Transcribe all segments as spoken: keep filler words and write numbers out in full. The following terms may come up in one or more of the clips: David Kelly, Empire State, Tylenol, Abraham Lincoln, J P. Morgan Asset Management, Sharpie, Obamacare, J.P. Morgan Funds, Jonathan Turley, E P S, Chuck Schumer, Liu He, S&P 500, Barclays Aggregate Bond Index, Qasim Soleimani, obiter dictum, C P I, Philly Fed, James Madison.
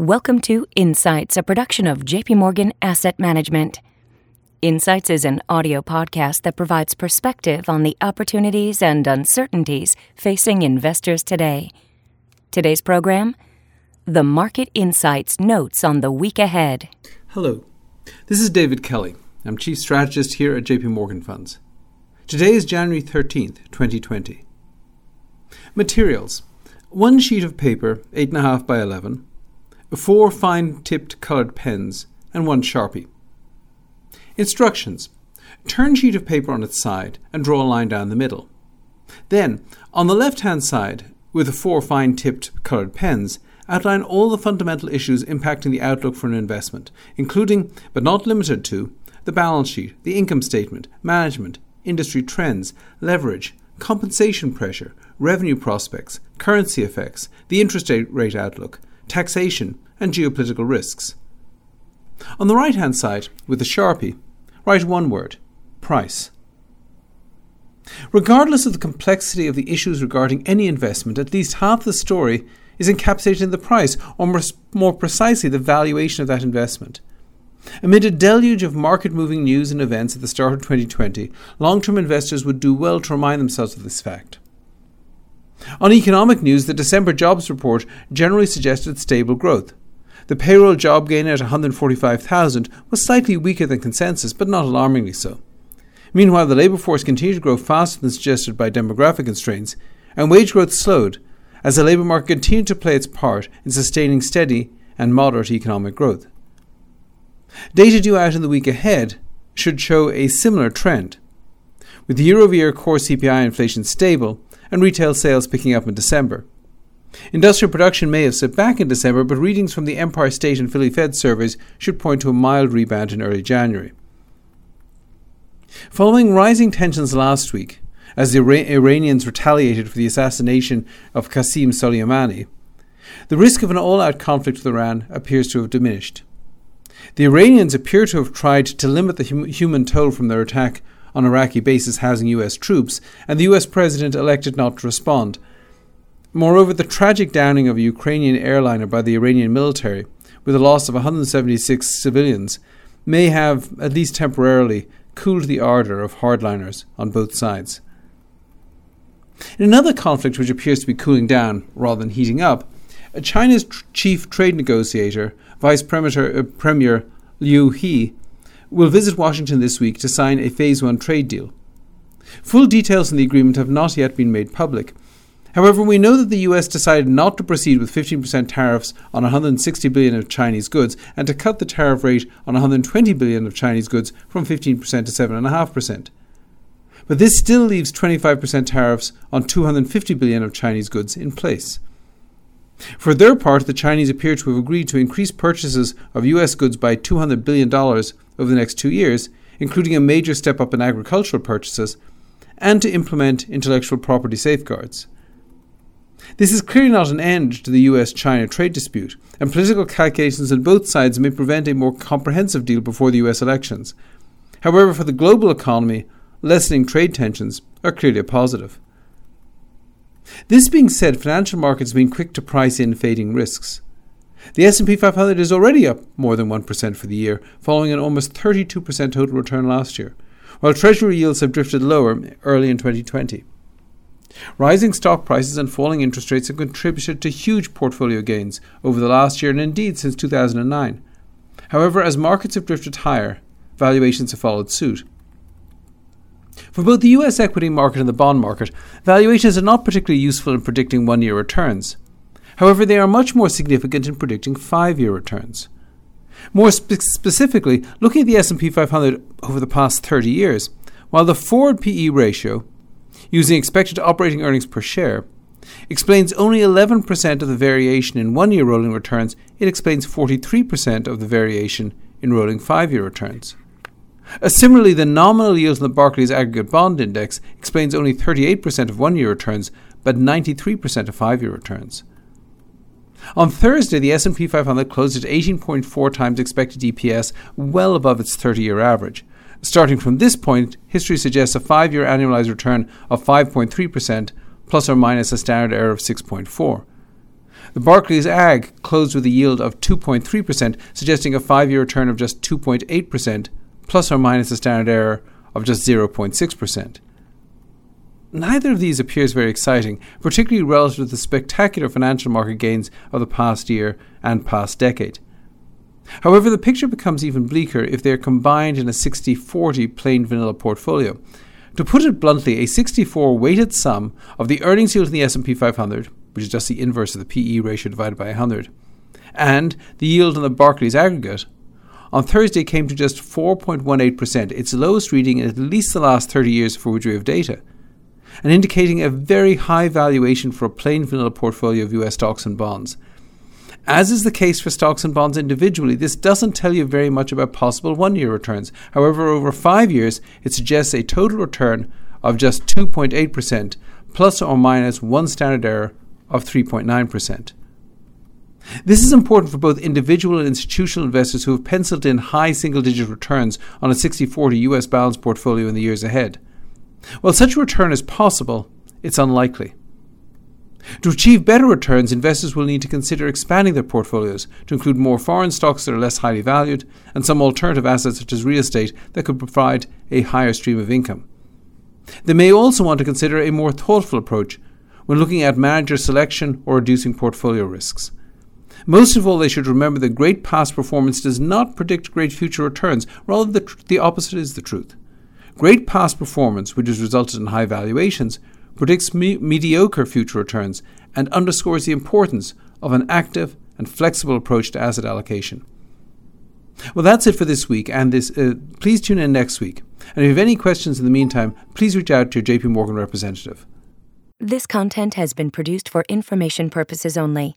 Welcome to Insights, a production of J P. Morgan Asset Management. Insights is an audio podcast that provides perspective on the opportunities and uncertainties facing investors today. Today's program, The Market Insights Notes on the Week Ahead. Hello, this is David Kelly. I'm Chief Strategist here at J P. Morgan Funds. Today is January thirteenth, twenty twenty. Materials. One sheet of paper, eight and a half by eleven, four fine-tipped coloured pens, and one Sharpie. Instructions. Turn sheet of paper on its side and draw a line down the middle. Then, on the left-hand side, with the four fine-tipped coloured pens, outline all the fundamental issues impacting the outlook for an investment, including, but not limited to, the balance sheet, the income statement, management, industry trends, leverage, compensation pressure, revenue prospects, currency effects, the interest rate outlook, taxation, and geopolitical risks. On the right-hand side, with a Sharpie, write one word, price. Regardless of the complexity of the issues regarding any investment, at least half the story is encapsulated in the price, or more precisely, the valuation of that investment. Amid a deluge of market-moving news and events at the start of twenty twenty, long-term investors would do well to remind themselves of this fact. On economic news, the December jobs report generally suggested stable growth. The payroll job gain at one hundred forty-five thousand was slightly weaker than consensus, but not alarmingly so. Meanwhile, the labour force continued to grow faster than suggested by demographic constraints, and wage growth slowed as the labour market continued to play its part in sustaining steady and moderate economic growth. Data due out in the week ahead should show a similar trend, with year-over-year core C P I inflation stable and retail sales picking up in December. Industrial production may have slipped back in December, but readings from the Empire State and Philly Fed surveys should point to a mild rebound in early January. Following rising tensions last week, as the Iran- Iranians retaliated for the assassination of Qasim Soleimani, the risk of an all-out conflict with Iran appears to have diminished. The Iranians appear to have tried to limit the hum- human toll from their attack on Iraqi bases housing U S troops, and the U S president elected not to respond. Moreover, the tragic downing of a Ukrainian airliner by the Iranian military, with a loss of one hundred seventy-six civilians, may have, at least temporarily, cooled the ardour of hardliners on both sides. In another conflict which appears to be cooling down rather than heating up, China's tr- chief trade negotiator, Vice Premier, uh, Premier Liu He, will visit Washington this week to sign a Phase one trade deal. Full details in the agreement have not yet been made public. However, we know that the U S decided not to proceed with fifteen percent tariffs on one hundred sixty billion dollars of Chinese goods and to cut the tariff rate on one hundred twenty billion dollars of Chinese goods from fifteen percent to seven point five percent. But this still leaves twenty-five percent tariffs on two hundred fifty billion dollars of Chinese goods in place. For their part, the Chinese appear to have agreed to increase purchases of U S goods by two hundred billion dollars over the next two years, including a major step-up in agricultural purchases, and to implement intellectual property safeguards. This is clearly not an end to the U S-China trade dispute, and political calculations on both sides may prevent a more comprehensive deal before the U S elections. However, for the global economy, lessening trade tensions are clearly a positive. This being said, financial markets have been quick to price in fading risks. The S and P five hundred is already up more than one percent for the year, following an almost thirty-two percent total return last year, while Treasury yields have drifted lower early in twenty twenty. Rising stock prices and falling interest rates have contributed to huge portfolio gains over the last year and indeed since two thousand nine. However, as markets have drifted higher, valuations have followed suit. For both the U S equity market and the bond market, valuations are not particularly useful in predicting one-year returns. However, they are much more significant in predicting five-year returns. More spe- specifically, looking at the S and P five hundred over the past thirty years, while the forward P E ratio, using expected operating earnings per share, explains only eleven percent of the variation in one-year rolling returns, it explains forty-three percent of the variation in rolling five-year returns. Uh, similarly, the nominal yield in the Barclays Aggregate Bond Index explains only thirty-eight percent of one-year returns, but ninety-three percent of five-year returns. On Thursday, the S and P five hundred closed at eighteen point four times expected E P S, well above its thirty-year average. Starting from this point, history suggests a five-year annualized return of five point three percent, plus or minus a standard error of six point four. The Barclays Ag closed with a yield of two point three percent, suggesting a five-year return of just two point eight percent, plus or minus a standard error of just zero point six percent. Neither of these appears very exciting, particularly relative to the spectacular financial market gains of the past year and past decade. However, the picture becomes even bleaker if they are combined in a sixty forty plain vanilla portfolio. To put it bluntly, a sixty-four weighted sum of the earnings yield in the S and P five hundred, which is just the inverse of the P E ratio divided by one hundred, and the yield on the Barclays Aggregate, on Thursday came to just four point one eight percent, its lowest reading in at least the last thirty years for which we have data, and indicating a very high valuation for a plain vanilla portfolio of U S stocks and bonds. As is the case for stocks and bonds individually, this doesn't tell you very much about possible one-year returns. However, over five years, it suggests a total return of just two point eight percent, plus or minus one standard error of three point nine percent. This is important for both individual and institutional investors who have penciled in high single-digit returns on a sixty forty U S balanced portfolio in the years ahead. While such a return is possible, it's unlikely. To achieve better returns, investors will need to consider expanding their portfolios to include more foreign stocks that are less highly valued and some alternative assets such as real estate that could provide a higher stream of income. They may also want to consider a more thoughtful approach when looking at manager selection or reducing portfolio risks. Most of all, they should remember that great past performance does not predict great future returns. Rather, the, tr- the opposite is the truth. Great past performance, which has resulted in high valuations, predicts me- mediocre future returns and underscores the importance of an active and flexible approach to asset allocation. Well, that's it for this week, and this. Uh, please tune in next week. And if you have any questions in the meantime, please reach out to your J P. Morgan representative. This content has been produced for information purposes only,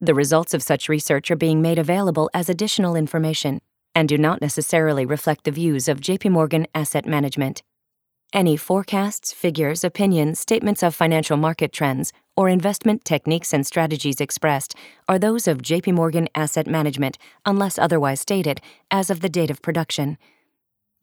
The results of such research are being made available as additional information and do not necessarily reflect the views of J P. Morgan Asset Management. Any forecasts, figures, opinions, statements of financial market trends, or investment techniques and strategies expressed are those of J P. Morgan Asset Management, unless otherwise stated, as of the date of production.